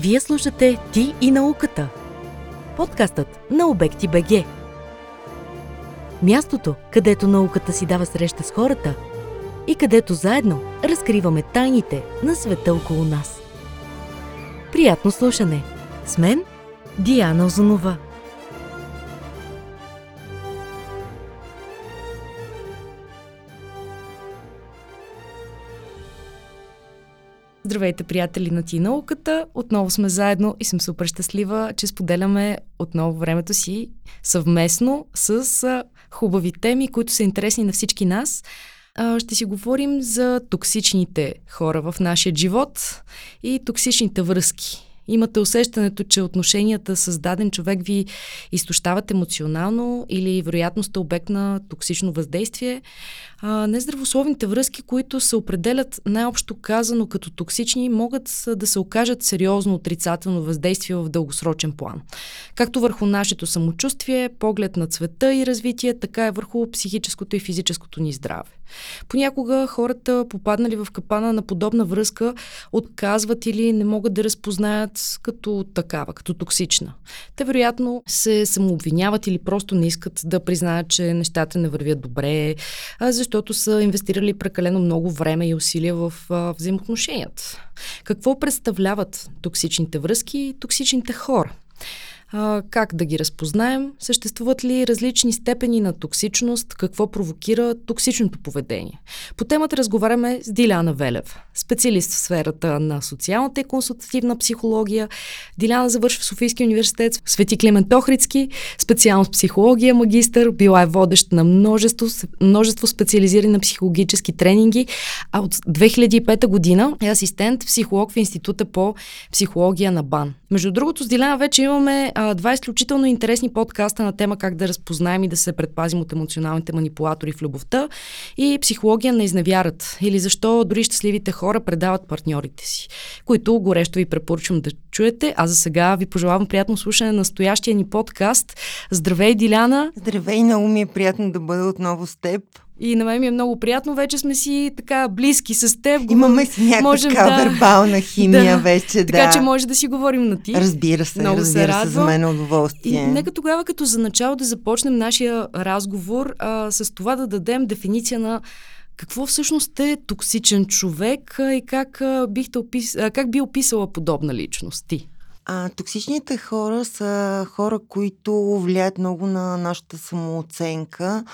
Вие слушате "Ти и науката", подкастът на Обекти БГ. Мястото, където науката си дава среща с хората и където заедно разкриваме тайните на света около нас. Приятно слушане! С мен Диана Зонова. Здравейте, приятели на "Ти науката", отново сме заедно и съм супер щастлива, че споделяме отново времето си съвместно с хубави теми, които са интересни на всички нас. Ще си говорим за токсичните хора в нашия живот и токсичните връзки. Имате усещането, че отношенията с даден човек ви изтощават емоционално или вероятно сте обект на токсично въздействие. Нездравословните връзки, които се определят най-общо казано като токсични, могат да се окажат сериозно отрицателно въздействие в дългосрочен план. Както върху нашето самочувствие, поглед на цвета и развитие, така и върху психическото и физическото ни здраве. Понякога хората, попаднали в капана на подобна връзка, отказват или не могат да разпознаят като такава, като токсична. Те вероятно се самообвиняват или просто не искат да признаят, че нещата не вървят добре, защото са инвестирали прекалено много време и усилия в взаимоотношенията. Какво представляват токсичните връзки и токсичните хора? Как да ги разпознаем? Съществуват ли различни степени на токсичност? Какво провокира токсичното поведение? По темата разговаряме с Диляна Велева, специалист в сферата на социалната и консултативна психология. Диляна завършва Софийски университет "Свети Климент Охридски", специалност психология, магистър, била е водещ на множество специализирани на психологически тренинги, а от 2005 година е асистент психолог в Института по психология на БАН. Между другото, с Диляна вече имаме два изключително интересни подкаста на тема "Как да разпознаем и да се предпазим от емоционалните манипулатори в любовта" и "Психология на изневярата", или "Защо дори щастливите хора предават партньорите си", които горещо ви препоръчвам да чуете. А за сега ви пожелавам приятно слушане на настоящия ни подкаст. Здравей, Диляна! Здравей, много ми е приятно да бъда отново с теб. И на мен ми е много приятно, вече сме си така близки с теб. Имаме си някаква вербална химия вече. Така че може да си говорим на ти. Разбира се, много се радвам. За мен е удоволствие. И нека тогава, като за начало, да започнем нашия разговор с това да дадем дефиниция на какво всъщност е токсичен човек и как би описала подобна личност ти. Токсичните хора са хора, които влияят много на нашата самооценка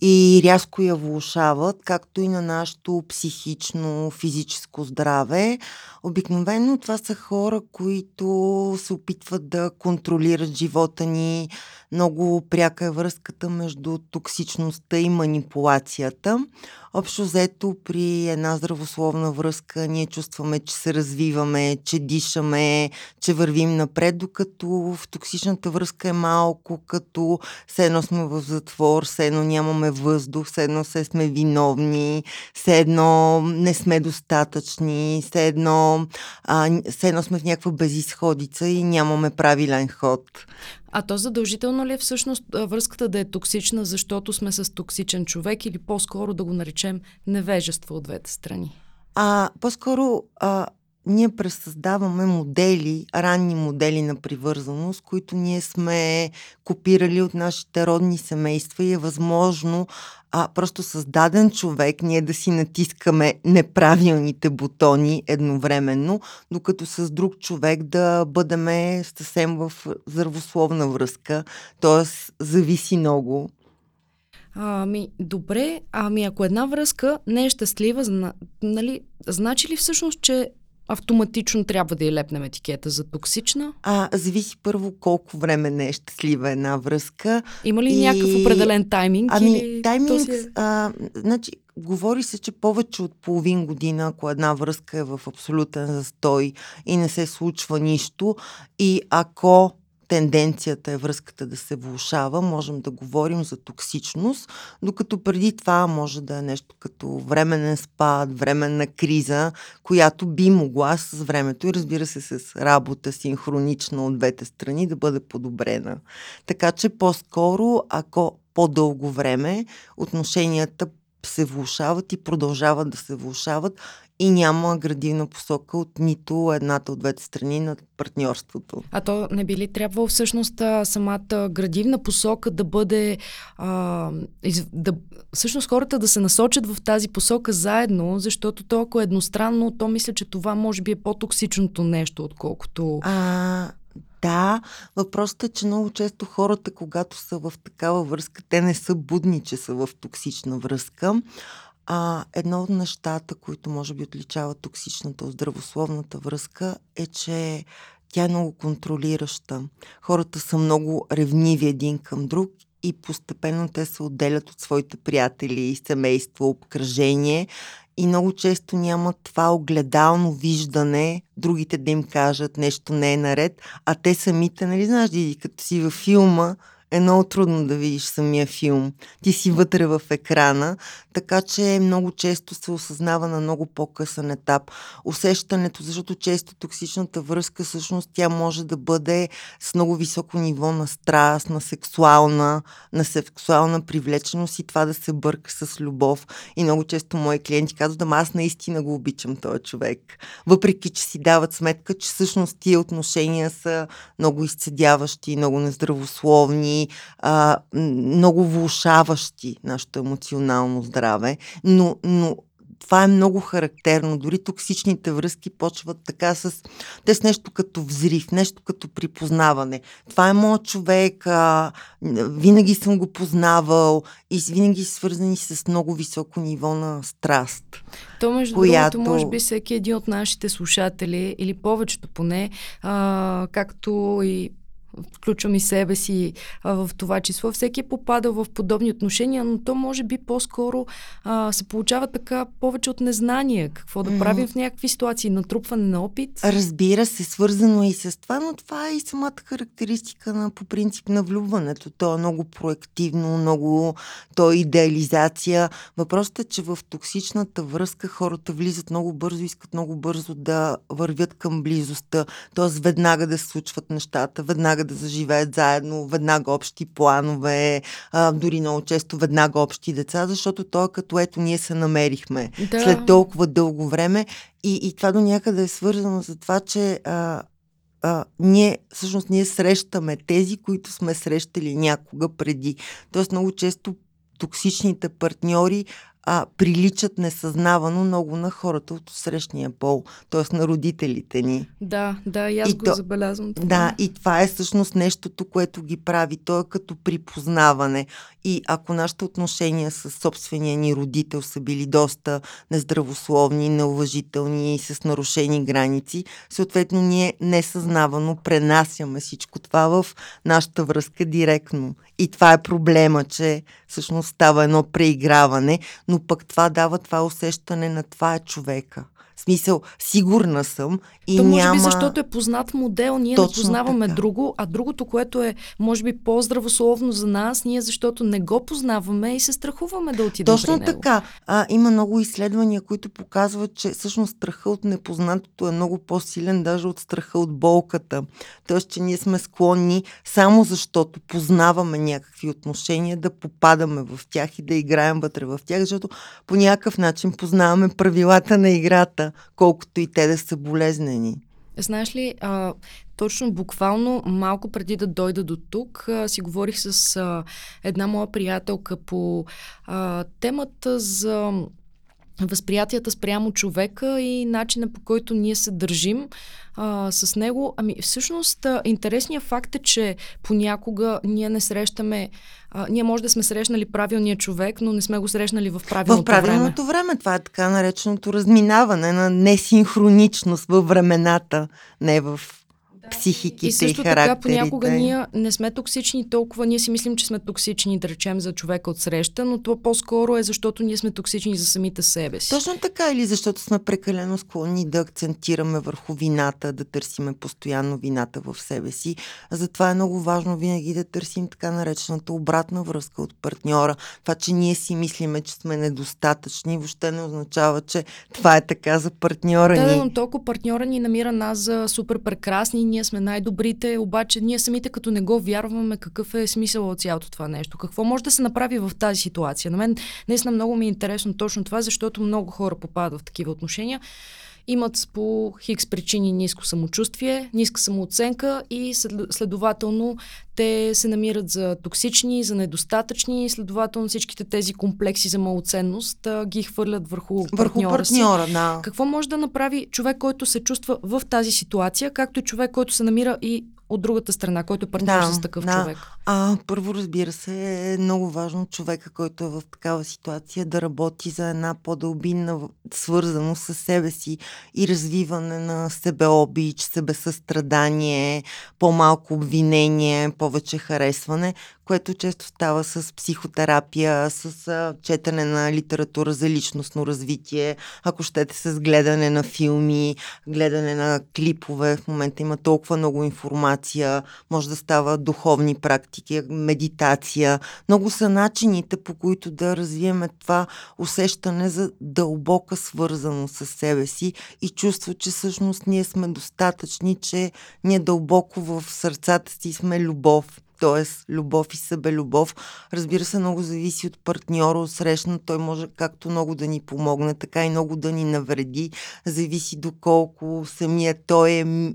и рязко я влошават, както и на нашето психично, физическо здраве. Обикновено това са хора, които се опитват да контролират живота ни. Много пряка е връзката между токсичността и манипулацията. Общо взето, при една здравословна връзка ние чувстваме, че се развиваме, че дишаме, че вървим напред, докато в токсичната връзка е малко като все едно сме в затвор, все едно нямаме въздух, все едно се сме виновни, все едно не сме достатъчни, все едно сме в някаква безизходица и нямаме правилен ход. А то задължително ли е всъщност връзката да е токсична, защото сме с токсичен човек, или по-скоро да го наречем невежество от двете страни? По-скоро ние пресъздаваме ранни модели на привързаност, които ние сме копирали от нашите родни семейства и е възможно просто с даден човек ние да си натискаме неправилните бутони едновременно, докато с друг човек да бъдеме съвсем в здравословна връзка, т.е. зависи много. Ако една връзка не е щастлива, значи ли всъщност, че автоматично трябва да я лепнем етикета за токсична? Зависи първо колко време не е щастлива една връзка. Има ли някакъв определен тайминг? Говори се, че повече от половин година, ако една връзка е в абсолютен застой и не се случва нищо, и ако тенденцията е връзката да се влошава, можем да говорим за токсичност, докато преди това може да е нещо като временен спад, временна криза, която би могла с времето и, разбира се, с работа синхронична от двете страни да бъде подобрена. Така че по-скоро, ако по-дълго време отношенията се влошават и продължават да се влошават и няма градивна посока от нито едната от двете страни на партньорството. А то не би ли трябвало всъщност самата градивна посока да бъде... всъщност хората да се насочат в тази посока заедно, защото то ако е едностранно, то мисля, че това може би е по-токсичното нещо, отколкото... Да, въпросът е, че много често хората, когато са в такава връзка, те не са будни, че са в токсична връзка. Едно от нещата, които може би отличава токсичната от здравословната връзка, е, че тя е много контролираща. Хората са много ревниви един към друг и постепенно те се отделят от своите приятели, семейство, обкръжение. И много често нямат това огледално виждане, другите да им кажат нещо не е наред, а те самите, нали знаеш, Диди, като си във филма, е много трудно да видиш самия филм. Ти си вътре в екрана, така че много често се осъзнава на много по-късен етап усещането, защото често токсичната връзка, всъщност тя може да бъде с много високо ниво на страст, на сексуална привлеченост и това да се бърка с любов. И много често мои клиенти казват, ама аз наистина го обичам този човек. Въпреки, че си дават сметка, че всъщност тия отношения са много изцедяващи, много нездравословни, много влошаващи нашето емоционално здраве, но това е много характерно. Дори токсичните връзки почват така с нещо като взрив, нещо като припознаване. Това е моят човек, винаги съм го познавал и винаги са свързани с много високо ниво на страст. То между другото, може би всеки един от нашите слушатели, или повечето поне, както и включвам и себе си в това число. Всеки е попадал в подобни отношения, но то може би по-скоро се получава така повече от незнание. Какво да правим в някакви ситуации? Натрупване на опит? Разбира се, свързано и с това, но това е и самата характеристика на, по принцип, на влюбването. То е много проективно, много то е идеализация. Въпросът е, че в токсичната връзка хората влизат много бързо, искат много бързо да вървят към близостта. Тоест веднага да се случват нещата, веднага да заживеят заедно, веднага общи планове, дори много често веднага общи деца, защото то е като ето ние се намерихме след толкова дълго време и това до някъде е свързано за това, че ние срещаме тези, които сме срещали някога преди. Тоест много често токсичните партньори приличат несъзнавано много на хората от срещния пол, т.е. на родителите ни. Да, и аз го забелязвам това. Да, и това е всъщност нещото, което ги прави. То е като припознаване. И ако нашите отношения с собствения ни родител са били доста нездравословни, неуважителни и с нарушени граници, съответно ние несъзнавано пренасяме всичко това в нашата връзка директно. И това е проблема, че всъщност става едно преиграване, но пък това дава това усещане на това е човека. В смисъл, сигурна съм и то, може би, защото е познат модел, ние не познаваме така. Друго, а другото, което е, може би, по-здравословно за нас, ние защото не го познаваме и се страхуваме да отидем при него. Точно така. Има много изследвания, които показват, че всъщност страха от непознатото е много по-силен даже от страха от болката. Тоест, че ние сме склонни само защото познаваме някакви отношения да попадаме в тях и да играем вътре в тях, защото по някакъв начин познаваме правилата на играта, колкото и те да са болезнени. Знаеш ли, точно буквално малко преди да дойда до тук, си говорих с една моя приятелка по темата за възприятията спрямо човека и начина, по който ние се държим с него. Всъщност интересният факт е, че понякога ние не срещаме, ние може да сме срещнали правилния човек, но не сме го срещнали в правилното време. В правилното време. Това е така нареченото разминаване на несинхроничност във времената, не в психиките и характерите. И също така понякога ние не сме токсични толкова, ние си мислим, че сме токсични, да речем, за човека от среща, но това по-скоро е защото ние сме токсични за самите себе си. Точно така, или защото сме прекалено склонни да акцентираме върху вината, да търсиме постоянно вината в себе си. Затова е много важно винаги да търсим така наречената обратна връзка от партньора. Това, че ние си мислиме, че сме недостатъчни, въобще не означава, че това е така за партньора ни. Да, но толкова партньора ни намира нас за супер прекрасни, ние ние сме най-добрите, обаче ние самите като не го вярваме какъв е смисъл от цялото това нещо. Какво може да се направи в тази ситуация? На мен наистина много ми е интересно точно това, защото много хора попадат в такива отношения. Имат по хикс причини ниско самочувствие, ниска самооценка и следователно те се намират за токсични, за недостатъчни, следователно всичките тези комплекси за малоценност ги хвърлят върху партньора си. Да. Какво може да направи човек, който се чувства в тази ситуация, както и човек, който се намира и от другата страна, който е партньор с такъв човек? Първо, разбира се, е много важно човека, който е в такава ситуация, да работи за една по-дълбинна свързаност със себе си и развиване на себеобич, себесъстрадание, по-малко обвинение, повече харесване, което често става с психотерапия, с четене на литература за личностно развитие, ако щете с гледане на филми, гледане на клипове. В момента има толкова много информация, може да става духовни практики, медитация. Много са начините, по които да развиеме това усещане за дълбока свързаност с себе си и чувство, че всъщност ние сме достатъчни, че ние дълбоко в сърцата си сме любов. Тоест, любов и себелюбов. Разбира се, много зависи от партньора, от срещна. Той може както много да ни помогне, така и много да ни навреди. Зависи доколко самия той е,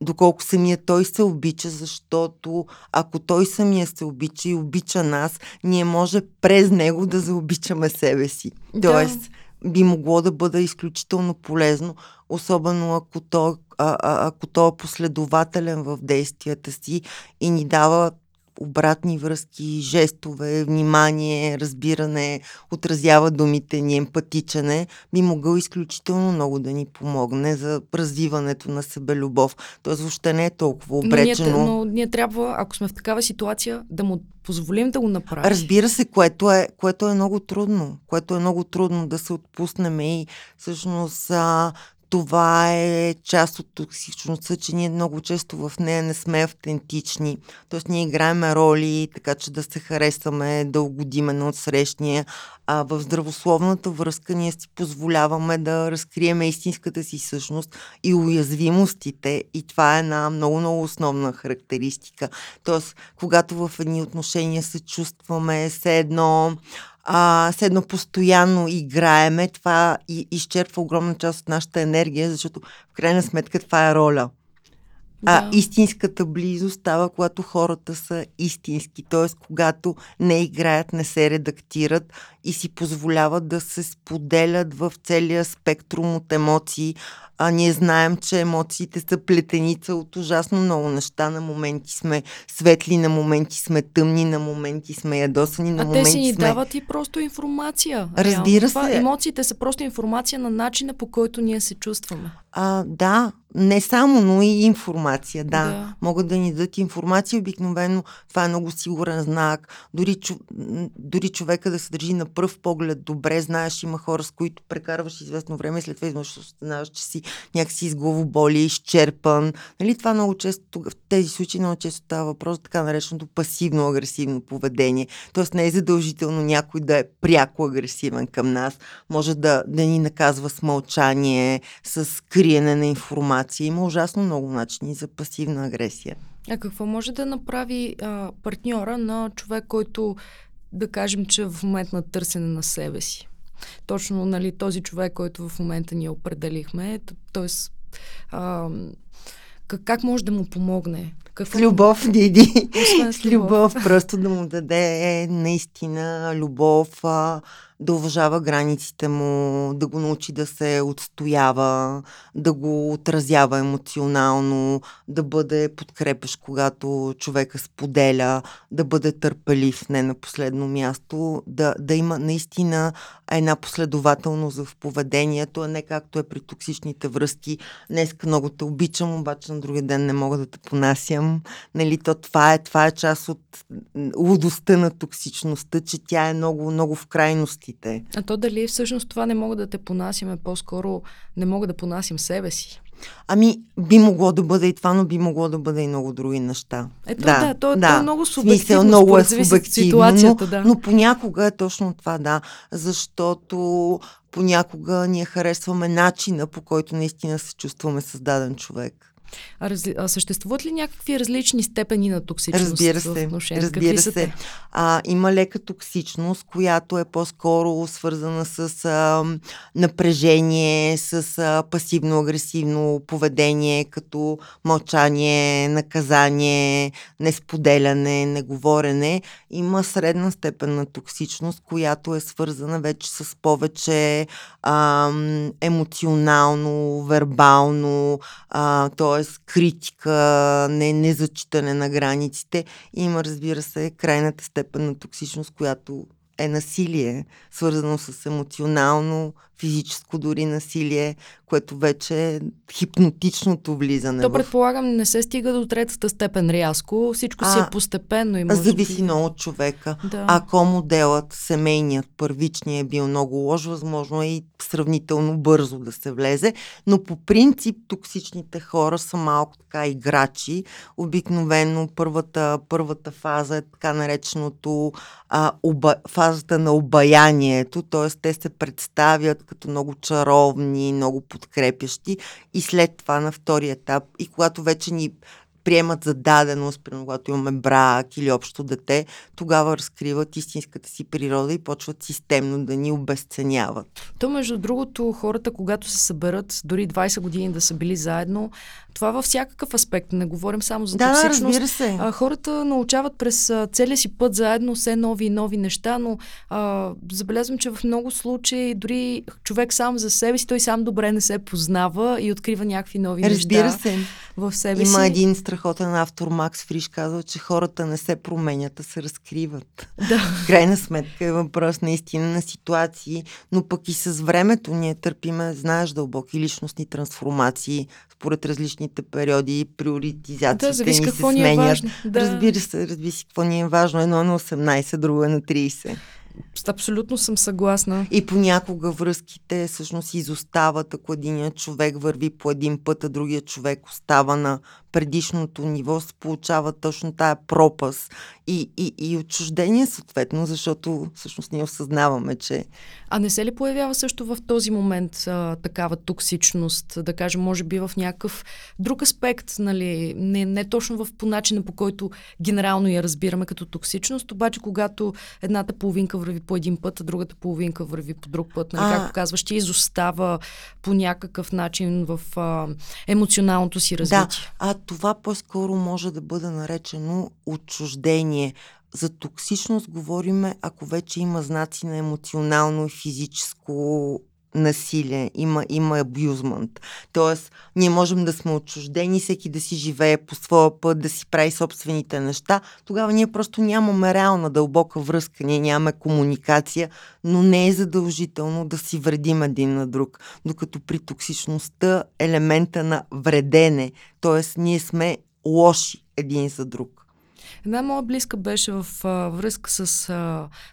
доколко самия той се обича, защото ако той самия се обича и обича нас, ние може през него да заобичаме себе си. Тоест, би могло да бъде изключително полезно, особено ако той е последователен в действията си и ни дава обратни връзки, жестове, внимание, разбиране, отразява думите ни, емпатичен е, би могъл изключително много да ни помогне за развиването на себелюбов. Тоест въобще не е толкова обречено. Но ние трябва, ако сме в такава ситуация, да му позволим да го направим. Разбира се, което е много трудно. Което е много трудно да се отпуснем и всъщност... Това е част от токсичността, че ние много често в нея не сме автентични. Тоест ние играем роли, така че да се харесваме, да угодиме на отсрещния. А в здравословната връзка ние си позволяваме да разкрием истинската си същност и уязвимостите. И това е една много-много основна характеристика. Тоест, когато в едни отношения се чувстваме все едно постоянно играеме, това и изчерпва огромна част от нашата енергия, защото в крайна сметка това е роля. Истинската близост става, когато хората са истински, т.е. когато не играят, не се редактират и си позволяват да се споделят в целия спектрум от емоции. Ние знаем, че емоциите са плетеница от ужасно много неща. На моменти сме светли, на моменти сме тъмни, на моменти сме ядосани, на моменти сме... А те си ни дават и просто информация. Разбира се. Това, емоциите са просто информация на начина, по който ние се чувстваме. Не само, но и информация, да. Могат да ни дадат информация, обикновено това е много сигурен знак. Дори човека да се държи на пръв поглед добре, знаеш, има хора, с които прекарваш известно време и след това измъщо знаеш, че си някакси изглавоболи, изчерпан. Това много често, в тези случаи много често става въпрос за така нареченото пасивно-агресивно поведение. Тоест не е задължително някой да е пряко агресивен към нас. Може да ни наказва с мълчание, с криене на информация. Има ужасно много начини за пасивна агресия. А какво може да направи партньора на човек, който, да кажем, че е в момент на търсене на себе си? Точно, този човек, който в момента ние определихме, т.е. Как може да му помогне? С любов, Диди. С любов, просто да му даде наистина любов, да уважава границите му, да го научи да се отстоява, да го отразява емоционално, да бъде подкрепещ, когато човека споделя, да бъде търпелив, не на последно място, да има наистина една последователност в поведението, а не както е при токсичните връзки. Днес много те обичам, обаче на другия ден не мога да те понасям. Това е част от лудостта на токсичността, че тя е много, много в крайности. А то дали всъщност това не мога да те понасим, по-скоро не мога да понасим себе си? Би могло да бъде и това, но би могло да бъде и много други неща. То е много субективно. Много е субективно, но понякога е точно това, защото понякога ние харесваме начина, по който наистина се чувстваме с даден човек. Съществуват ли някакви различни степени на токсичност? Разбира се. Разбира се. Има лека токсичност, която е по-скоро свързана с напрежение, с пасивно-агресивно поведение, като мълчание, наказание, несподеляне, неговорене. Има средна степен на токсичност, която е свързана вече с повече емоционално, вербално, т.е. критика, незачитане на границите. Има, разбира се, крайната степен на токсичност, която е насилие, свързано с емоционално, физическо дори насилие, което вече е хипнотичното влизане. То предполагам, не се стига до третата степен рязко, всичко си е постепенно. И може зависи много от човека. Да. Ако моделът, семейният, първичният е бил много лош, възможно е и сравнително бързо да се влезе, но по принцип токсичните хора са малко така играчи. Обикновено първата фаза е така нареченото фазата на обаянието, т.е. те се представят като много чаровни, много подкрепящи и след това на втори етап и когато вече ни приемат за даденост, когато имаме брак или общо дете, тогава разкриват истинската си природа и почват системно да ни обесценяват. То, между другото, хората, когато се съберат, дори 20 години да са били заедно, това във всякакъв аспект, не говорим само за токсичност. Да, разбира се. Хората научават през целия си път заедно все нови и нови неща, но забелязвам, че в много случаи дори човек сам за себе си, той сам добре не се познава и открива някакви нови неща в себе си. Има един страхотен автор, Макс Фриш, казва, че хората не се променят, а се разкриват. Да. В крайна сметка е въпрос наистина на ситуации, но пък и с времето ние търпиме, знаеш, дълбоки личностни трансформации, според различните периоди и приоритизациите ни се сменят. Да. Разбира се, какво ни е важно. Едно е на 18, друго е на 30. Абсолютно съм съгласна. И понякога връзките всъщност изостават, ако един човек върви по един път, а другия човек остава на предишното ниво, се получава точно тая пропаст и отчуждение съответно, защото всъщност ние осъзнаваме, че... А не се ли появява също в този момент такава токсичност, да кажем, може би в някакъв друг аспект, нали, не точно по начина, по който генерално я разбираме като токсичност, обаче когато едната половинка върви по един път, а другата половинка върви по друг път, нали, както казваш, ти изостава по някакъв начин в емоционалното си развитие. Да, това по-скоро може да бъде наречено отчуждение. За токсичност говориме, ако вече има знаци на емоционално и физическо насилие, има абюзмент. Тоест, ние можем да сме отчуждени, всеки да си живее по своя път, да си прави собствените неща. Тогава ние просто нямаме реална дълбока връзка, ние нямаме комуникация, но не е задължително да си вредим един на друг. Докато при токсичността елемента на вредене, тоест ние сме лоши един за друг. Една моя близка беше в връзка с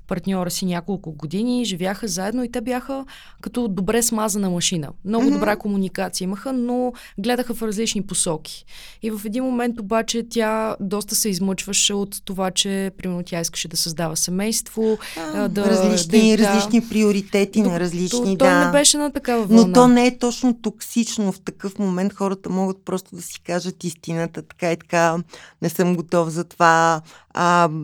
партньора си няколко години, живяха заедно и те бяха като добре смазана машина. Много добра комуникация имаха, но гледаха в различни посоки. И в един момент обаче тя доста се измъчваше от това, че примерно тя искаше да създава семейство. Различни приоритети на различни, той не беше на такава вълна. Но то не е точно токсично. В такъв момент хората могат просто да си кажат истината, така и така, не съм готов за това,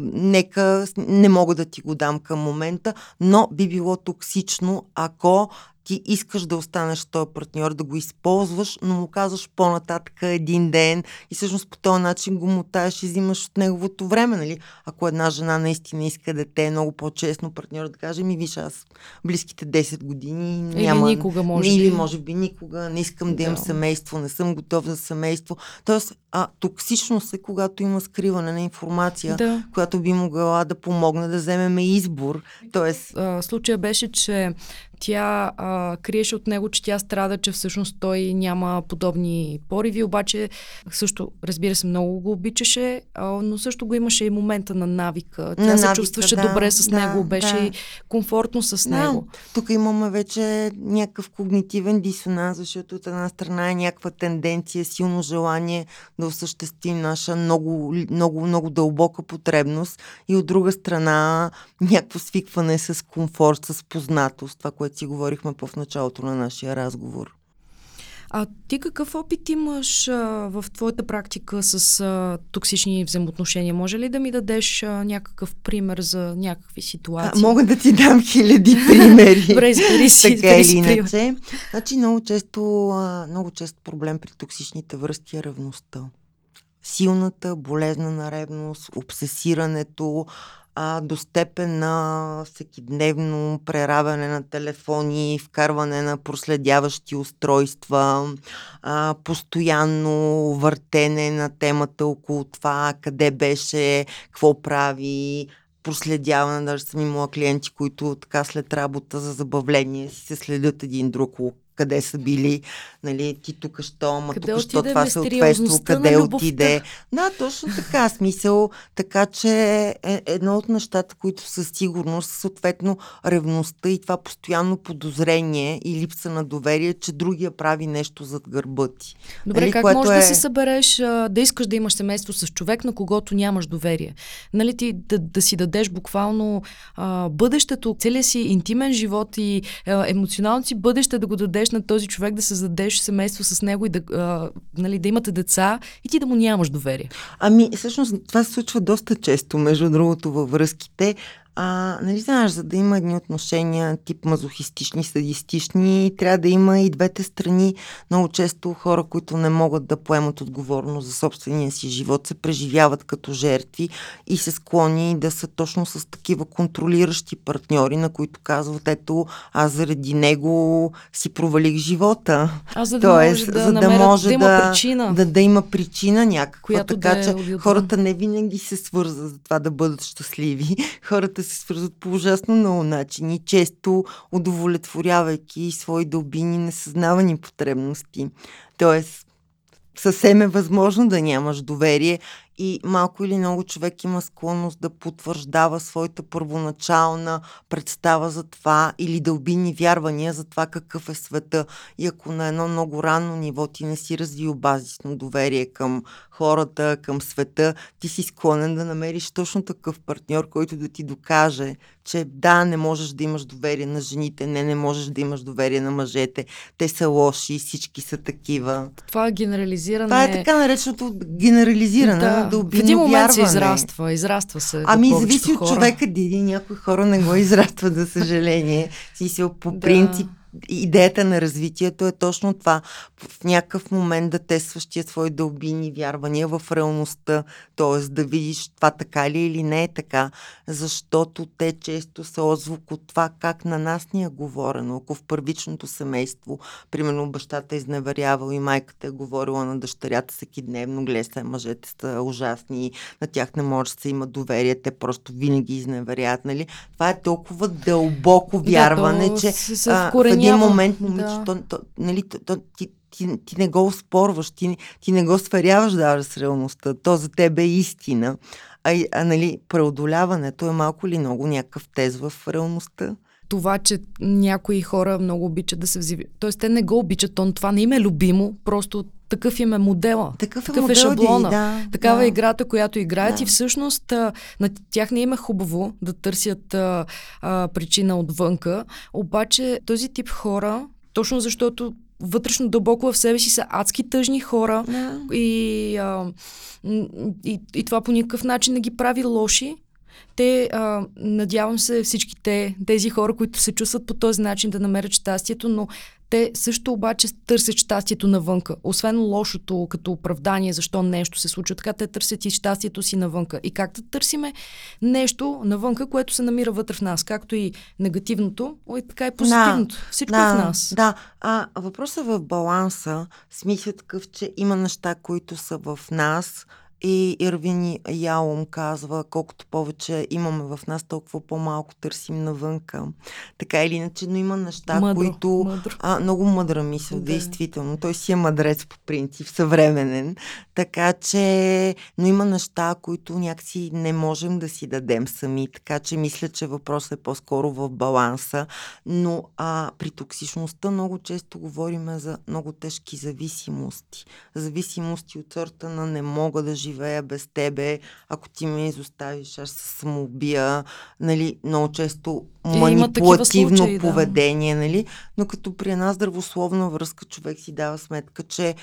нека не мога да ти го дам към момента, но би било токсично, ако ти искаш да останеш с този партньор, да го използваш, но му казваш по-нататък един ден и всъщност по този начин го мотаеш и взимаш от неговото време, нали? Ако една жена наистина иска дете, е много по-честно партньор да каже, виж, аз близките 10 години няма... Или никога може би никога, не искам да имам семейство, не съм готов за семейство. Тоест, токсичност е, когато има скриване на информация, която би могла да помогне да вземеме избор. Тоест... случая беше, че тя криеше от него, че тя страда, че всъщност той няма подобни пориви, обаче също, разбира се, много го обичаше, но също го имаше и момента на навика. Тя се чувстваше добре с него, беше и комфортно с него. Тук имаме вече някакъв когнитивен дисонанс, защото от една страна е някаква тенденция, силно желание да осъществи наша много, много, много дълбока потребност и от друга страна някакво свикване с комфорт, с познатост, това, което си говорихме по-в началото на нашия разговор. А ти какъв опит имаш в твоята практика с токсични взаимоотношения? Може ли да ми дадеш някакъв пример за някакви ситуации? Мога да ти дам хиляди примери. Добре, избери си. Така или иначе. Значи много често проблем при токсичните връзки е ревността. Силната, болезнена ревност, обсесирането, до степен на всекидневно преравяне на телефони, вкарване на проследяващи устройства, постоянно въртене на темата около това, къде беше, какво прави, проследяване, даже съм имала клиенти, които така след работа за забавление се следят един друг лук. Къде са били, нали, ти тук що, ма тук що, това съответство, къде отиде. Да, точно така, смисъл. Така че едно от нещата, които със сигурност, съответно ревността и това постоянно подозрение и липса на доверие, че другия прави нещо зад гърба ти. Добре, нали, как можеш да се събереш, да искаш да имаш семейство с човек, на когото нямаш доверие? Нали, ти да си дадеш буквално бъдещето, целия си интимен живот и емоционално си бъдеще да го дадеш на този човек, да създадеш семейство с него и да имате деца и ти да му нямаш доверие. Ами, всъщност, това се случва доста често, между другото, във връзките. Нали знаеш, за да има едни отношения тип мазохистични, садистични, трябва да има и двете страни. Много често хора, които не могат да поемат отговорност за собствения си живот, се преживяват като жертви и се склони да са точно с такива контролиращи партньори, на които казват, ето, аз заради него си провалих живота. За да може да има причина някаква, така да че хората не винаги се свързат за това да бъдат щастливи. Хората се свързват по ужасно много начини, често удовлетворявайки свои дълбини несъзнавани потребности. Тоест, съвсем е възможно да нямаш доверие и малко или много човек има склонност да потвърждава своята първоначална представа за това или дълбинни вярвания за това какъв е света. И ако на едно много ранно ниво ти не си развил базисно доверие към хората, към света, ти си склонен да намериш точно такъв партньор, който да ти докаже, че да, не можеш да имаш доверие на жените, не можеш да имаш доверие на мъжете, те са лоши, всички са такива. Това е генерализиране. Това е така нареченото генерализиране. Да. В един момент се израства се. Ами, зависи от човека, някои хора не го израстват, за съжаление. По принцип, идеята на развитието е точно това. В някакъв момент да тестващия свои дълбини вярвания в реалността, т.е. да видиш това така ли или не е така, защото те често са отзвук от това как на нас ни е говорено. Ако в първичното семейство, примерно бащата е изневерявал и майката е говорила на дъщерята всекидневно, гледай, мъжете са ужасни, на тях не може да се има доверие, те просто винаги изневеряват, нали? Това е толкова дълбоко вярване, че един момент, ти не го спорваш, ти не го сверяваш даже с реалността. То за тебе е истина. Преодоляването е малко или много някакъв тез в реалността. Това, че някои хора много обичат да се взивят. Тоест, те не го обичат, това не им е любимо, просто такъв им е модела. Такъв е шаблона. Такава е играта, която играят и всъщност на тях не им е хубаво да търсят причина отвънка. Обаче този тип хора, точно защото вътрешно дълбоко в себе си са адски тъжни хора и това по никакъв начин не ги прави лоши. Надявам се всички тези хора, които се чувстват по този начин да намерят щастието, но те също обаче търсят щастието навънка. Освен лошото като оправдание, защо нещо се случва, така те търсят и щастието си навънка. И как да търсиме нещо навънка, което се намира вътре в нас, както и негативното, така и позитивното. Всичко в нас. Да, въпросът в баланса, смисъл такъв, че има неща, които са в нас. И Ирвин Ялом казва, колкото повече имаме в нас, толкова по-малко търсим навънка. Така или иначе, но има неща, които... много мъдра мисъл, действително. Той си е мъдрец по принцип, съвременен. Така че... Но има неща, които някакси не можем да си дадем сами. Така че мисля, че въпросът е по-скоро в баланса. Но при токсичността много често говорим за много тежки зависимости. Зависимости от сорта на не мога да живея живея без тебе, ако ти ме изоставиш, аз се самоубия, нали, много често манипулативно случаи, поведение, да. Нали, но като при една здравословна връзка човек си дава сметка, че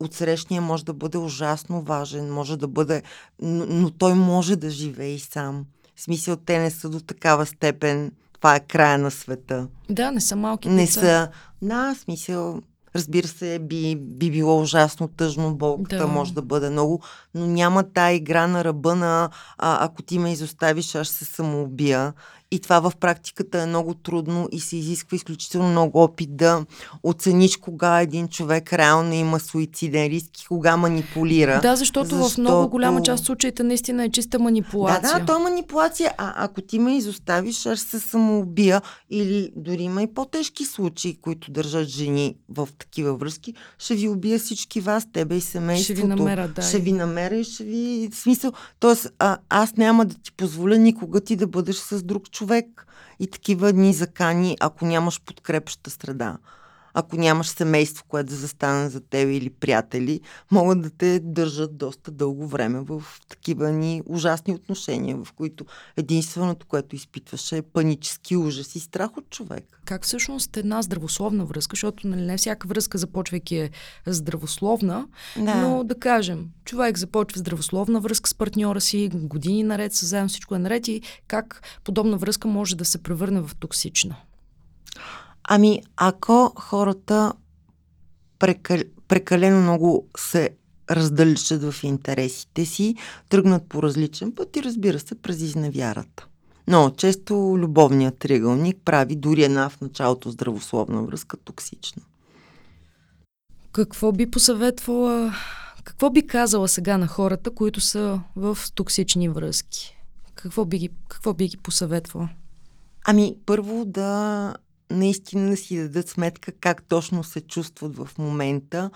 отсрещния може да бъде ужасно важен, може да бъде, но той може да живее и сам. В смисъл, те не са до такава степен, това е края на света. Да, не са малки деца. Не са, да, в смисъл, разбира се, би било ужасно тъжно, болката да. Може да бъде много, но няма тая игра на ръба на ако ти ме изоставиш, аз се самоубия. И това в практиката е много трудно и се изисква изключително много опит да оцениш кога един човек реално има суициден риск и кога манипулира. Да, защото в много голяма част от случаите наистина е чиста манипулация. Да, то е манипулация. Ако ти ме изоставиш, аз се самоубия. Или дори има и по-тежки случаи, които държат жени в такива връзки. Ще ви убия всички вас, тебе и семейството. Ще ви намеря, да. Ще ви намеря и ще ви... Смисъл, тоест, аз няма да ти позволя никога ти да бъдеш с друг човек и такива дни закани, ако нямаш подкрепеща среда. Ако нямаш семейство, което да застане за теб или приятели, могат да те държат доста дълго време в такива ни ужасни отношения, в които единственото, което изпитваш, е панически ужас и страх от човек. Как всъщност една здравословна връзка, защото не всяка връзка, започвайки, е здравословна, да. Но да кажем, човек започва здравословна връзка с партньора си, години наред са заедно, всичко е наред, и как подобна връзка може да се превърне в токсична? Ами, ако хората прекалено много се раздалечат в интересите си, тръгнат по различен път и, разбира се, през изневярата. Но често любовният триъгълник прави дори една в началото здравословна връзка токсична. Какво би посъветвала, какво би казала сега на хората, които са в токсични връзки? Какво би ги посъветвала? Ами, първо да наистина си дадат сметка как точно се чувстват в момента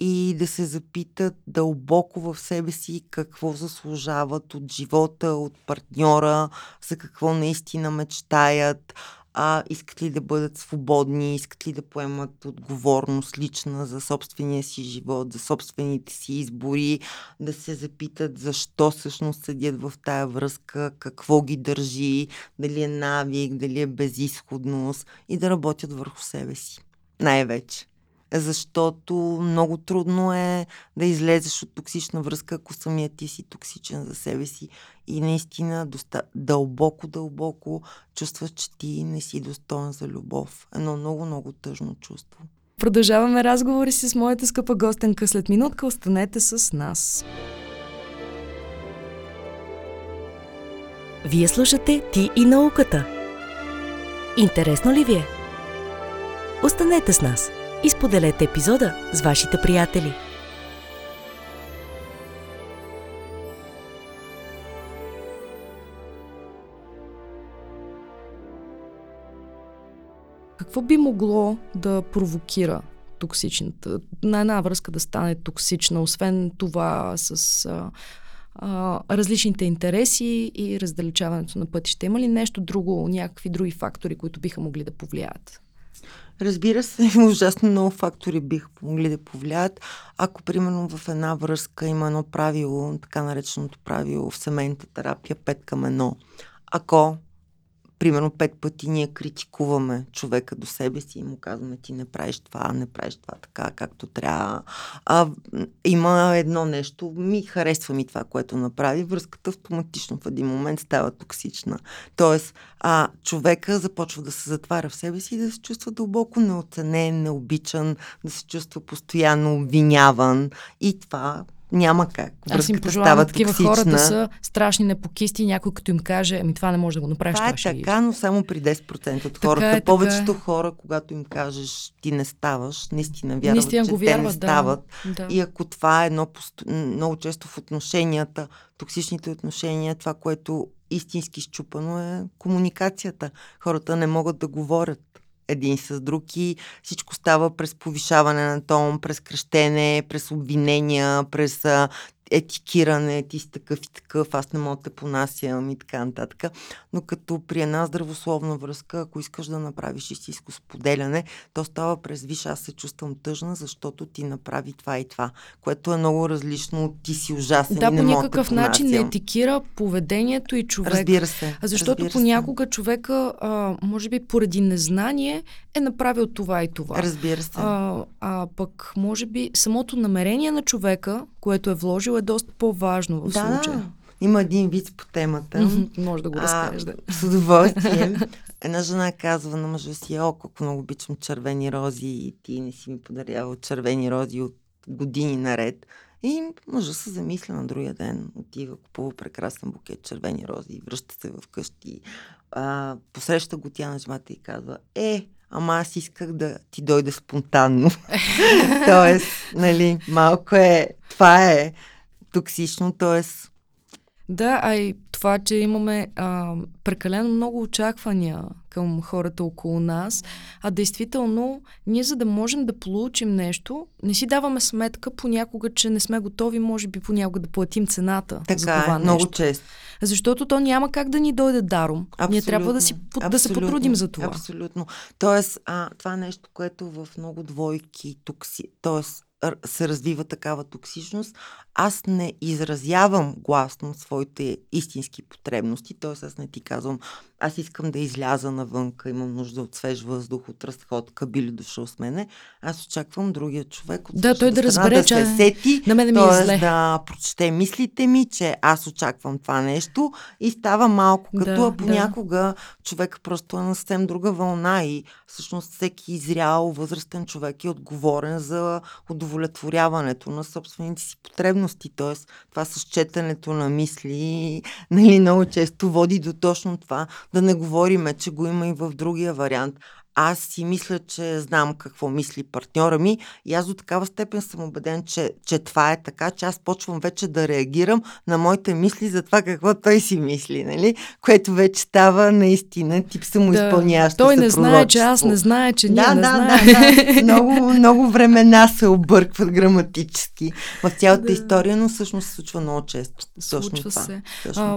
и да се запитат дълбоко в себе си какво заслужават от живота, от партньора, за какво наистина мечтаят, искат ли да бъдат свободни, искат ли да поемат отговорност лична за собствения си живот, за собствените си избори, да се запитат защо всъщност седят в тая връзка, какво ги държи, дали е навик, дали е безизходност, и да работят върху себе си. Най-вече. Защото много трудно е да излезеш от токсична връзка, ако самия ти си токсичен за себе си и наистина дълбоко чувстваш, че ти не си достоен за любов. Едно много тъжно чувство. Продължаваме разговори си с моята скъпа гостенка след минутка. Останете с нас. Вие слушате "Ти и науката". Интересно ли ви е? Останете с нас. Изподелете епизода с вашите приятели. Какво би могло да провокира токсичната? На една връзка да стане токсична, освен това с различните интереси и раздалечаването на пътища. Има ли нещо друго, някакви други фактори, които биха могли да повлияят? Разбира се, ужасно много фактори биха могли да повлияят. Ако, примерно, в една връзка има едно правило, така нареченото правило в семейната терапия 5:1. Ако, примерно, 5 пъти ние критикуваме човека до себе си и му казваме: ти не правиш това така, както трябва. Има едно нещо, харесва ми това, което направи, връзката автоматично в един момент става токсична. Тоест, човека започва да се затваря в себе си и да се чувства дълбоко неоценен, необичан, да се чувства постоянно обвиняван, и това няма как. Връзката става токсична. Такива хора да са страшни непокисти, някой като им каже: ами това не може да го направиш. Това е така, но само при 10% от хората. Повечето хора, когато им кажеш: ти не ставаш, наистина вярват, че те не стават. Да. И ако това е много често в отношенията, токсичните отношения, това, което истински счупано, е комуникацията. Хората не могат да говорят един с друг и всичко става през повишаване на тон, през крещене, през обвинения, през етикиране, ти си такъв и такъв, аз не мога да те понасям и така нататък. Но като при една здравословна връзка, ако искаш да направиш истинско споделяне, то става през виж, аз се чувствам тъжна, защото ти направи това и това, което е много различно от ти си ужасен да, и не мога да понасям. Да, по някакъв начин не етикира поведението и човек. Разбира се. Защото понякога човека, може би поради незнание, е направил това и това. Разбира се. А пък, може би, самото намерение на човека, което е вложил, е доста по-важно в случая. Да, има един виц по темата. Може да го разкажеш, да. С удоволствие. Една жена казва на мъжа си: "О, колко много обичам червени рози и ти не си ми подарявал червени рози от години наред." И мъжа се замисля на другия ден, отива, купува прекрасен букет червени рози, връща се вкъщи. Посреща го тя на жмата и казва: "Ама аз исках да ти дойде спонтанно." Тоест, нали, малко е, това е токсично, тоест... Да, а и това, че имаме прекалено много очаквания към хората около нас, а действително ние, за да можем да получим нещо, не си даваме сметка понякога, че не сме готови, може би понякога да платим цената за това нещо. Така е, много често. Защото то няма как да ни дойде даром. Абсолютно. Ние трябва да се потрудим за това. Абсолютно. Тоест, това е нещо, което в много двойки тоест, се развива такава токсичност. Аз не изразявам гласно своите истински потребности, т.е. аз не ти казвам: "Аз искам да изляза навънка, имам нужда от свеж въздух, от разходка, били дошъл с мене." Аз очаквам другия човек от да, той да разбере, да се сети, на мен ми е зле, да прочете мислите ми, че аз очаквам това нещо, и става малко като понякога човек просто е на съвсем друга вълна и всъщност всеки изрял възрастен човек е отговорен за удовлетворяването на собствените си потребности, т.е. това с четенето на мисли, нали, много често води до точно това. Да не говориме, че го има и в другия вариант. Аз си мисля, че знам какво мисли партньора ми и аз до такава степен съм убеден, че това е така, че аз почвам вече да реагирам на моите мисли за това какво той си мисли, нали? Което вече става наистина тип самоизпълняващо се пророчество. Той не знае, че аз не знае, че ние не знаем. Да. Много, много времена се объркват граматически в цялата история, но всъщност се случва много често. Случва се.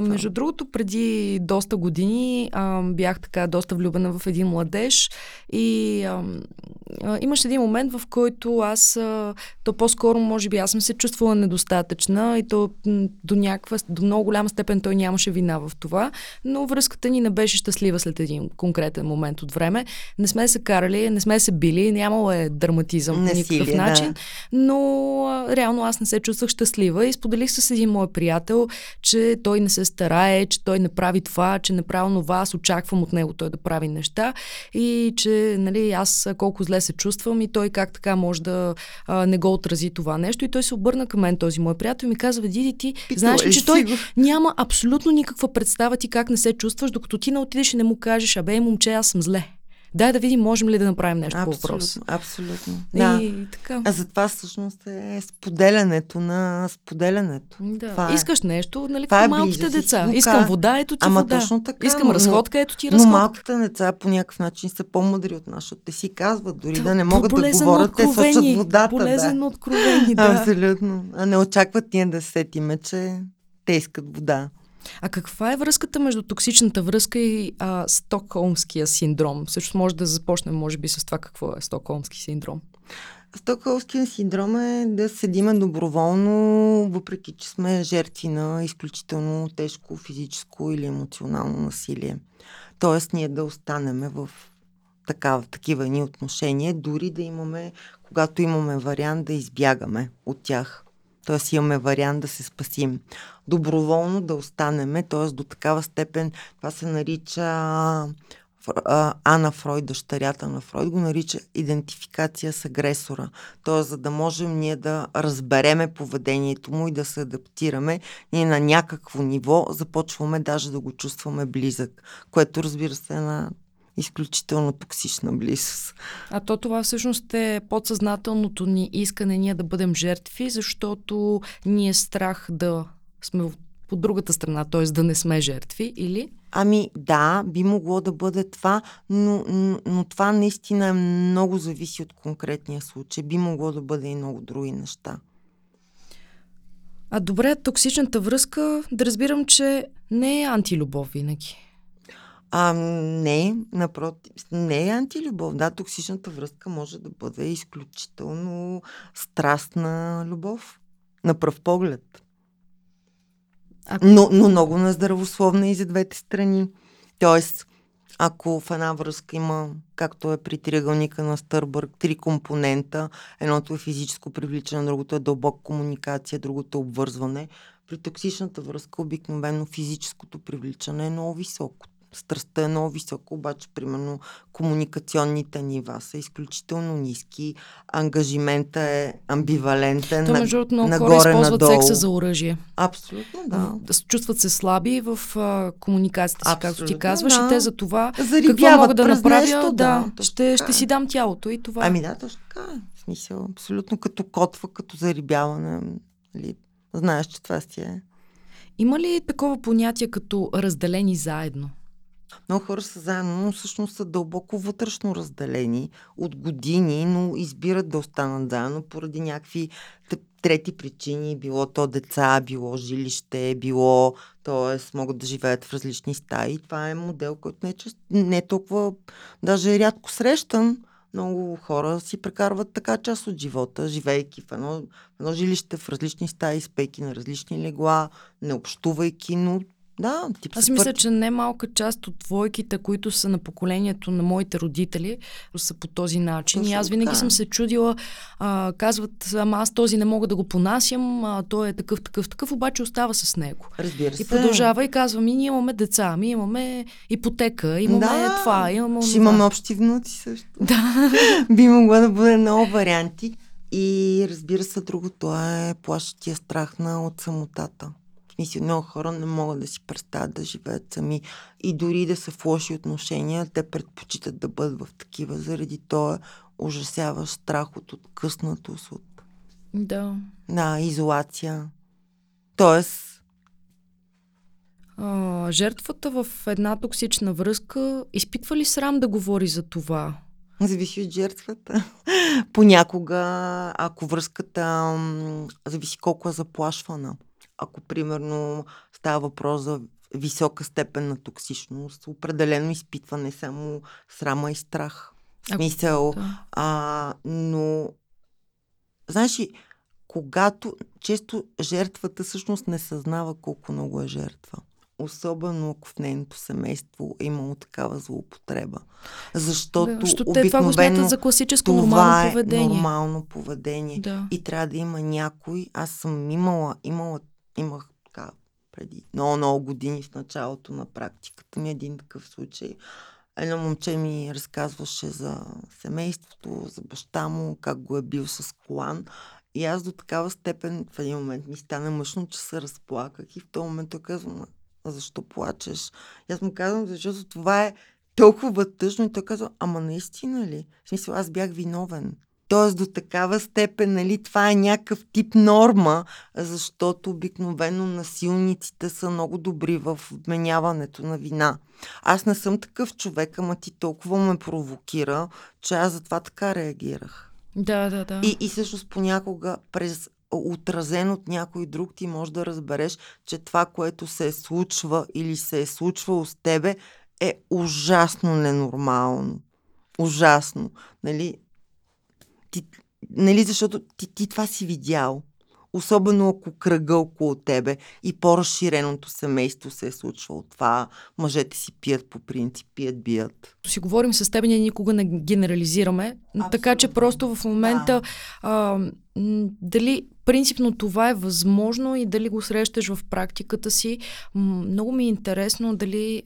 Между другото, преди доста години бях така доста влюбена в един младеж. И имаше един момент, в който аз, то по-скоро, може би, аз съм се чувствала недостатъчна и то до много голяма степен той нямаше вина в това, но връзката ни не беше щастлива след един конкретен момент от време. Не сме се карали, не сме се били, нямало е драматизъм по никакъв начин, но реално аз не се чувствах щастлива и споделих с един мой приятел, че той не се старае, че той не прави това, че неправилно аз очаквам от него той да прави неща и че, нали, аз колко зле се чувствам и той как така може да не го отрази това нещо. И той се обърна към мен, този мой приятел, и ми каза: "Види, ти знаеш ли, че той няма абсолютно никаква представа ти как не се чувстваш, докато ти не отидеш и не му кажеш: 'Абе, момче, аз съм зле. Дай да видим, можем ли да направим нещо по въпроса.'" Абсолютно. Да. Така. А затова всъщност е споделянето на споделянето. Да. Това искаш нещо, нали, като малките деца. Искам вода, ето ти ама вода. Точно така, искам разходка, ето ти разходка. Но малките деца по някакъв начин са по-мъдри от нас, защото те си казват, дори да не могат да говорят, те сочат водата. Полезно откровени, да. Абсолютно. А не очакват ние да сетиме, че те искат вода. А каква е връзката между токсичната връзка и Стокхолмския синдром? Също може да започнем, може би, с това какво е Стокхолмски синдром. Стокхолмския синдром е да седиме доброволно, въпреки че сме жертви на изключително тежко физическо или емоционално насилие. Тоест ние да останеме в такива ни отношения, дори да имаме, когато имаме вариант да избягаме от тях. Тоест имаме вариант да се спасим. Доброволно да останеме, т.е. до такава степен, това се нарича, Ана Фройд, дъщерята на Фройд, го нарича идентификация с агресора. Т.е. за да можем ние да разбереме поведението му и да се адаптираме, ние на някакво ниво започваме даже да го чувстваме близък, което, разбира се, е на изключително токсична близост. А то това всъщност е подсъзнателното ни искане ние да бъдем жертви, защото ни е страх да сме по другата страна, т.е. да не сме жертви, или? Ами да, би могло да бъде това, но това наистина много зависи от конкретния случай. Би могло да бъде и много други неща. А добре, токсичната връзка, да разбирам, че не е антилюбов винаги. Не, напротив, не е антилюбов. Да, токсичната връзка може да бъде изключително страстна любов. На пръв поглед. Но много нездравословна и за двете страни. Тоест, ако в една връзка има, както е при триъгълника на Стърбърг, три компонента, едното е физическо привличане, другото е дълбока комуникация, другото е обвързване, при токсичната връзка обикновено физическото привличане е много високо. Страстта е много висока, обаче, примерно, комуникационните нива са изключително ниски, ангажимента е амбивалентен, нагоре-надолу. То между много хора използват секса за оръжие. Абсолютно, да. Чувстват се слаби в комуникацията си, абсолютно, както ти казваш, да. И те за това какво мога да направя, нещо, да ще си дам тялото и това. Ами да, точно така е. В смисъл, абсолютно като котва, като зарибяване. Знаеш, че това си е. Има ли такова понятие като разделени заедно? Много хора са заедно, но всъщност са дълбоко вътрешно разделени от години, но избират да останат заедно поради някакви трети причини, било то деца, било жилище, било, т.е. могат да живеят в различни стаи. Това е модел, който не е толкова, даже рядко срещан. Много хора си прекарват така част от живота, живейки в едно жилище, в различни стаи, спейки на различни легла, не общувайки, но да, аз си мисля, че не малка част от двойките, които са на поколението на моите родители, са по този начин. Точно, и аз винаги съм се чудила, казват, ама аз този не мога да го понасям, той е такъв, обаче остава с него. Разбира се. И продължава и казва, ние имаме деца, ми имаме ипотека, имаме това, имаме... Ще имаме общи внуци също. Да. Би могла да бъде много варианти. И разбира се, другото е плащия страх от самотата. Мисля, много хора не могат да си представят да живеят сами и дори да са в лоши отношения, те предпочитат да бъдат в такива, заради този ужасяващ страх от откъснатост, от изолация. Тоест... жертвата в една токсична връзка изпитва ли срам да говори за това? Зависи от жертвата. Понякога, ако връзката зависи колко е заплашвана. Ако, примерно, става въпрос за висока степен на токсичност, определено изпитва не само срама и страх. Мисъл. Но, знаеш ли, когато често жертвата всъщност не съзнава колко много е жертва. Особено ако в нейното семейство е имало такава злоупотреба. Защото те това го смятат за класическо нормално поведение. Това е нормално поведение. Да. И трябва да има някой. Аз съм имах така преди много години в началото на практиката ми един такъв случай. Едно момче ми разказваше за семейството, за баща му, как го е бил с колан. И аз до такава степен в един момент ми стана мъчно, че се разплаках и в този момент той казвам, защо плачеш? И аз му казвам, защото това е толкова тъжно. И той казва, ама наистина ли? В смисъл, аз бях виновен. Тоест до такава степен, това е някакъв тип норма, защото обикновено насилниците са много добри в вменяването на вина. Аз не съм такъв човек, ама ти толкова ме провокира, че аз затова така реагирах. Да. И всъщност понякога през отразен от някой друг ти можеш да разбереш, че това, което се случва или се е случвало с тебе, е ужасно ненормално. Ужасно. Защото ти това си видял. Особено ако кръга около тебе и по-разширеното семейство се е случвало това. Мъжете си пият по принцип, бият. Си говорим с теб, ние никога не генерализираме. Абсолютно. Така че просто в момента дали принципно това е възможно и дали го срещаш в практиката си. Много ми е интересно дали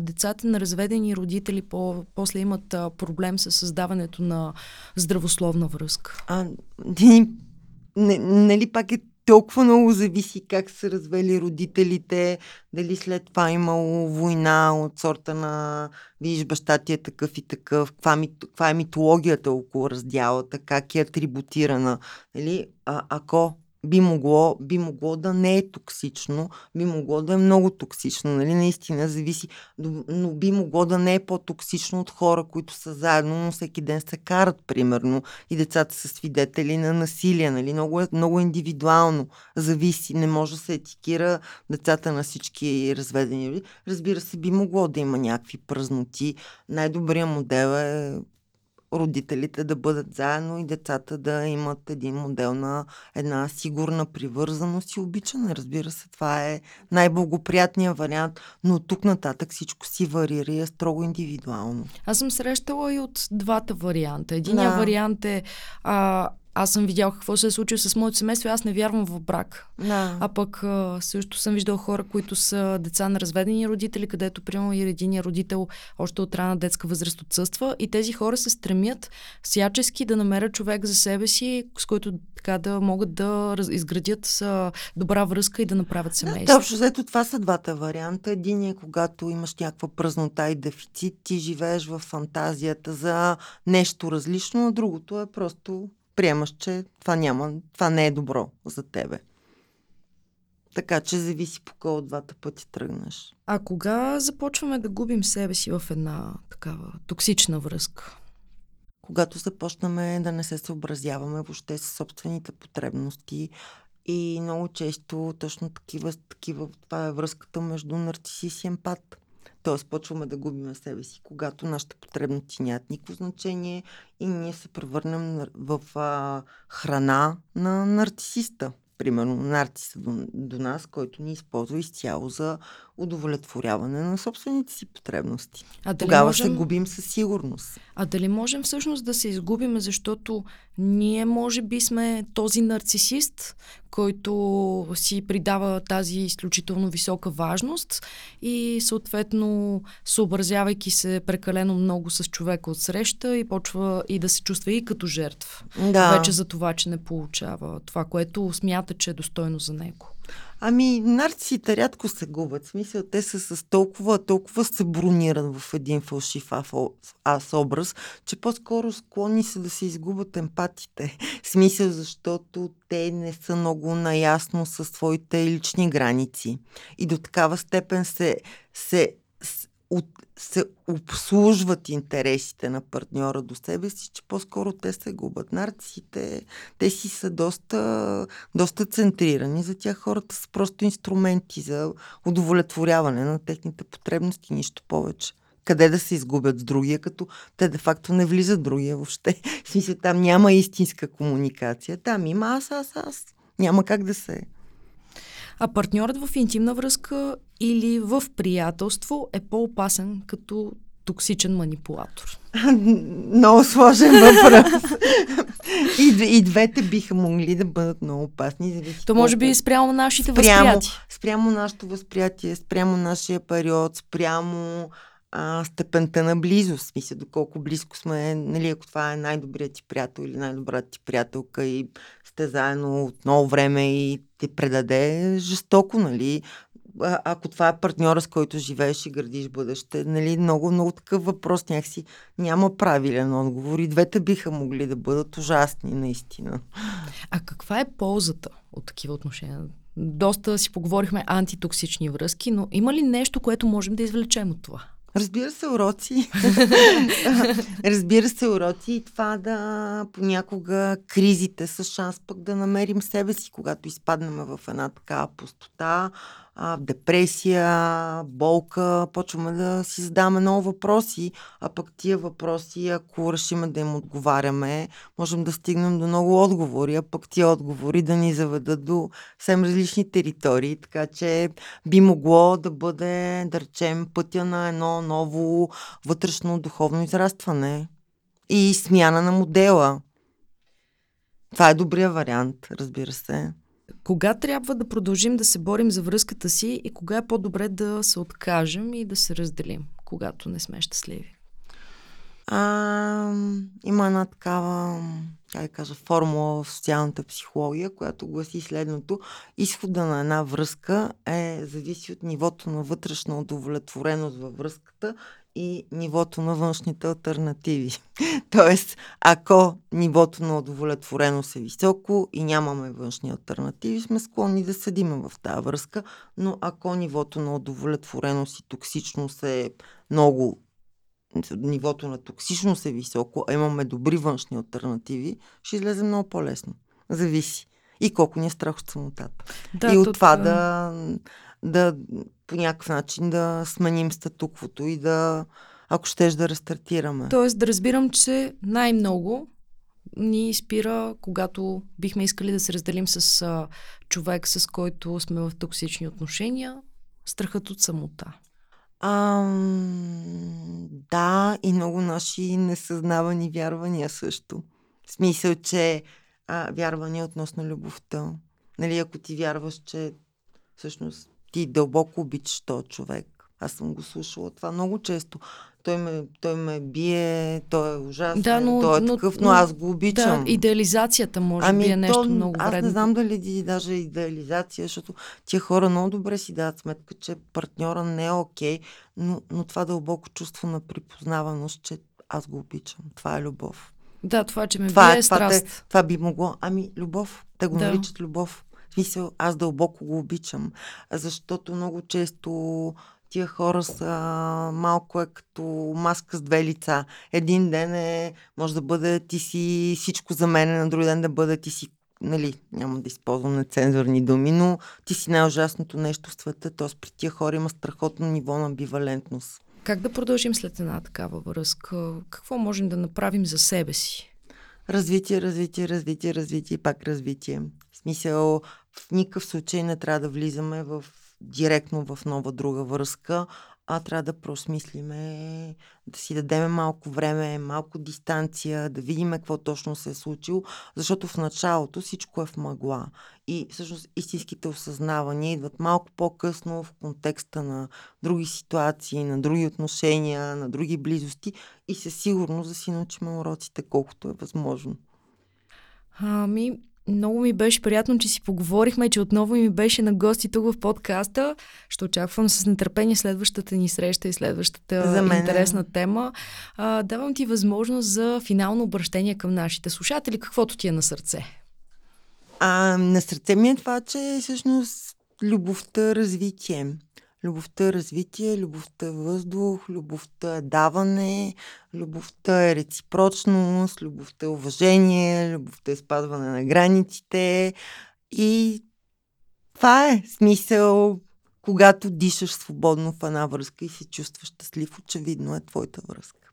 децата на разведени родители после имат проблем с създаването на здравословна връзка. Пак е толкова много зависи как са развели родителите, дали след това имало война от сорта на виж баща ти е такъв и такъв, каква е митологията около раздялата, как е атрибутирана. Ако би могло да не е токсично, би могло да е много токсично, нали, наистина зависи, но би могло да не е по-токсично от хора, които са заедно, но всеки ден се карат, примерно, и децата са свидетели на насилие, нали, много индивидуално зависи, не може да се етикира децата на всички разведени. Разбира се, би могло да има някакви празноти. Най-добрият модел е родителите да бъдат заедно и децата да имат един модел на една сигурна привързаност и обичане. Разбира се, това е най-благоприятният вариант, но тук нататък всичко си варира и е строго индивидуално. Аз съм срещала и от двата варианта. Единият вариант е аз съм видял какво се е случило с моето семейство и аз не вярвам в брак. No. А пък също съм виждал хора, които са деца на разведени родители, където примерно и единият родител още от рана детска възраст отсъства и тези хора се стремят всячески да намерят човек за себе си, с който така да могат да изградят добра връзка и да направят семейство. Да, общо взето това са двата варианта. Един е, когато имаш някаква празнота и дефицит, ти живееш в фантазията за нещо различно, а другото е просто приемаш, че това не е добро за тебе. Така че зависи по кой от двата пъти тръгнеш. А кога започваме да губим себе си в една такава токсична връзка? Когато започнем да не се съобразяваме въобще с собствените потребности и много често точно такива това е връзката между нарцисис и емпат. Тоест, почваме да губим себе си, когато нашите потребности нямат никакво значение и ние се превърнем в храна на нарцисиста. Примерно, нарцисът до нас, който ни използва изцяло за удовлетворяване на собствените си потребности. Тогава се губим със сигурност. А дали можем всъщност да се изгубим, защото ние може би сме този нарцисист, който си придава тази изключително висока важност и съответно съобразявайки се прекалено много с човека отсреща и почва и да се чувства и като жертва. Да. Вече за това, че не получава това, което смята, че е достойно за него. Ами, нарцисите рядко се губят. В смисъл, те са с толкова се бронират в един фалшив аз образ, че по-скоро склонни са да се изгубят емпатите. В смисъл, защото те не са много наясно със своите лични граници. И до такава степен се обслужват интересите на партньора до себе си, че по-скоро те се губят. Нарцисите, те си са доста центрирани. За тях хората са просто инструменти за удовлетворяване на техните потребности, нищо повече. Къде да се изгубят с другия, като те де-факто не влизат другия въобще. В смисъл, там няма истинска комуникация. Там има аз. Няма как да се... А партньорът в интимна връзка или в приятелство е по-опасен като токсичен манипулатор? Много сложен въпрос. И двете биха могли да бъдат много опасни. То може би спрямо нашите възприятия. Спрямо нашето възприятие, спрямо нашия период, спрямо степента на близост. Мисля, доколко близко сме, нали, ако това е най-добрият ти приятел или най-добрата ти приятелка и сте заедно от много време и те предаде жестоко, нали. Ако това е партньора, с който живееш и градиш бъдеще, нали, много такъв въпрос някакси няма правилен отговор и двете биха могли да бъдат ужасни, наистина. А каква е ползата от такива отношения? Доста си поговорихме антитоксични връзки, но има ли нещо, което можем да извлечем от това? Разбира се, уроци. Разбира се, уроци и това да понякога кризите са шанс пък да намерим себе си, когато изпаднем в една такава пустота, депресия, болка, почваме да си задаваме много въпроси, а пък тия въпроси, ако решим да им отговаряме, можем да стигнем до много отговори, а пък тия отговори да ни заведат до съвсем различни територии, така че би могло да бъде, да речем, пътя на едно ново вътрешно духовно израстване и смяна на модела. Това е добрия вариант, разбира се. Кога трябва да продължим да се борим за връзката си и кога е по-добре да се откажем и да се разделим, когато не сме щастливи? Има една такава, формула в социалната психология, която гласи следното. Изхода на една връзка зависи от нивото на вътрешна удовлетвореност във връзката и нивото на външните алтернативи. Тоест, ако нивото на удовлетвореност е високо и нямаме външни алтернативи, сме склонни да седим в тази връзка, но ако нивото на удовлетвореност и токсичност е много, нивото на токсичност е високо, а имаме добри външни алтернативи, ще излезе много по-лесно. Зависи. И колко ни е страх от самотата. Да, и от това да по някакъв начин да сменим статуквото и да, ако щеш, да рестартираме. Тоест да разбирам, че най-много ни спира, когато бихме искали да се разделим с човек, с който сме в токсични отношения, страхът от самота. Да, и много наши несъзнавани вярвания също. В смисъл, че вярвания относно любовта. Нали, ако ти вярваш, че всъщност ти дълбоко обичаш този човек. Аз съм го слушала това много често. Той ме бие, той е ужасен, да, той е такъв, но аз го обичам. Да, идеализацията може би е нещо много вредно. Аз не знам дали даже идеализация, защото тия хора много добре си дават сметка, че партньора не е окей, но това дълбоко чувство на припознаваност, че аз го обичам. Това е любов. Да, това, че ме бие е страст. Това би могло. Любов. Те го наричат любов. В смисъл, аз дълбоко го обичам. Защото много често тия хора са малко като маска с две лица. Един ден може да бъде ти си всичко за мен, на друг ден да бъде ти си, нали, няма да използвам нецензурни думи, но ти си най-ужасното нещо в света. Тоест при тия хора има страхотно ниво на амбивалентност. Как да продължим след една такава връзка? Какво можем да направим за себе си? Развитие, пак развитие. В смисъл, в никакъв случай не трябва да влизаме директно в нова друга връзка, а трябва да преосмислиме, да си дадем малко време, малко дистанция, да видим какво точно се е случило, защото в началото всичко е в мъгла. И всъщност истинските осъзнавания идват малко по-късно в контекста на други ситуации, на други отношения, на други близости и със сигурност да си научим уроците колкото е възможно. Много ми беше приятно, че си поговорихме, че отново ми беше на гости тук в подкаста. Ще очаквам с нетърпение следващата ни среща и следващата интересна тема. Давам ти възможност за финално обращение към нашите слушатели. Каквото ти е на сърце? На сърце ми е това, че всъщност любовта развитие. Любовта е развитие, любовта е въздух, любовта е даване, любовта е реципрочност, любовта е уважение, любовта е спазване на границите. И това е смисъл, когато дишаш свободно в една връзка и се чувстваш щастлив, очевидно е твоята връзка.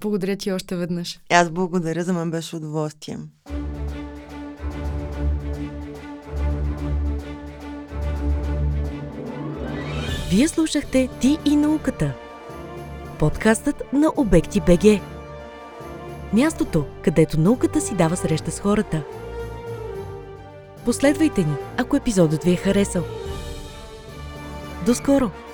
Благодаря ти още веднъж. Аз благодаря, за мен беше удоволствие. Вие слушахте "Ти и науката", подкастът на Обекти БГ. Мястото, където науката си дава среща с хората. Последвайте ни, ако епизодът ви е харесал. До скоро!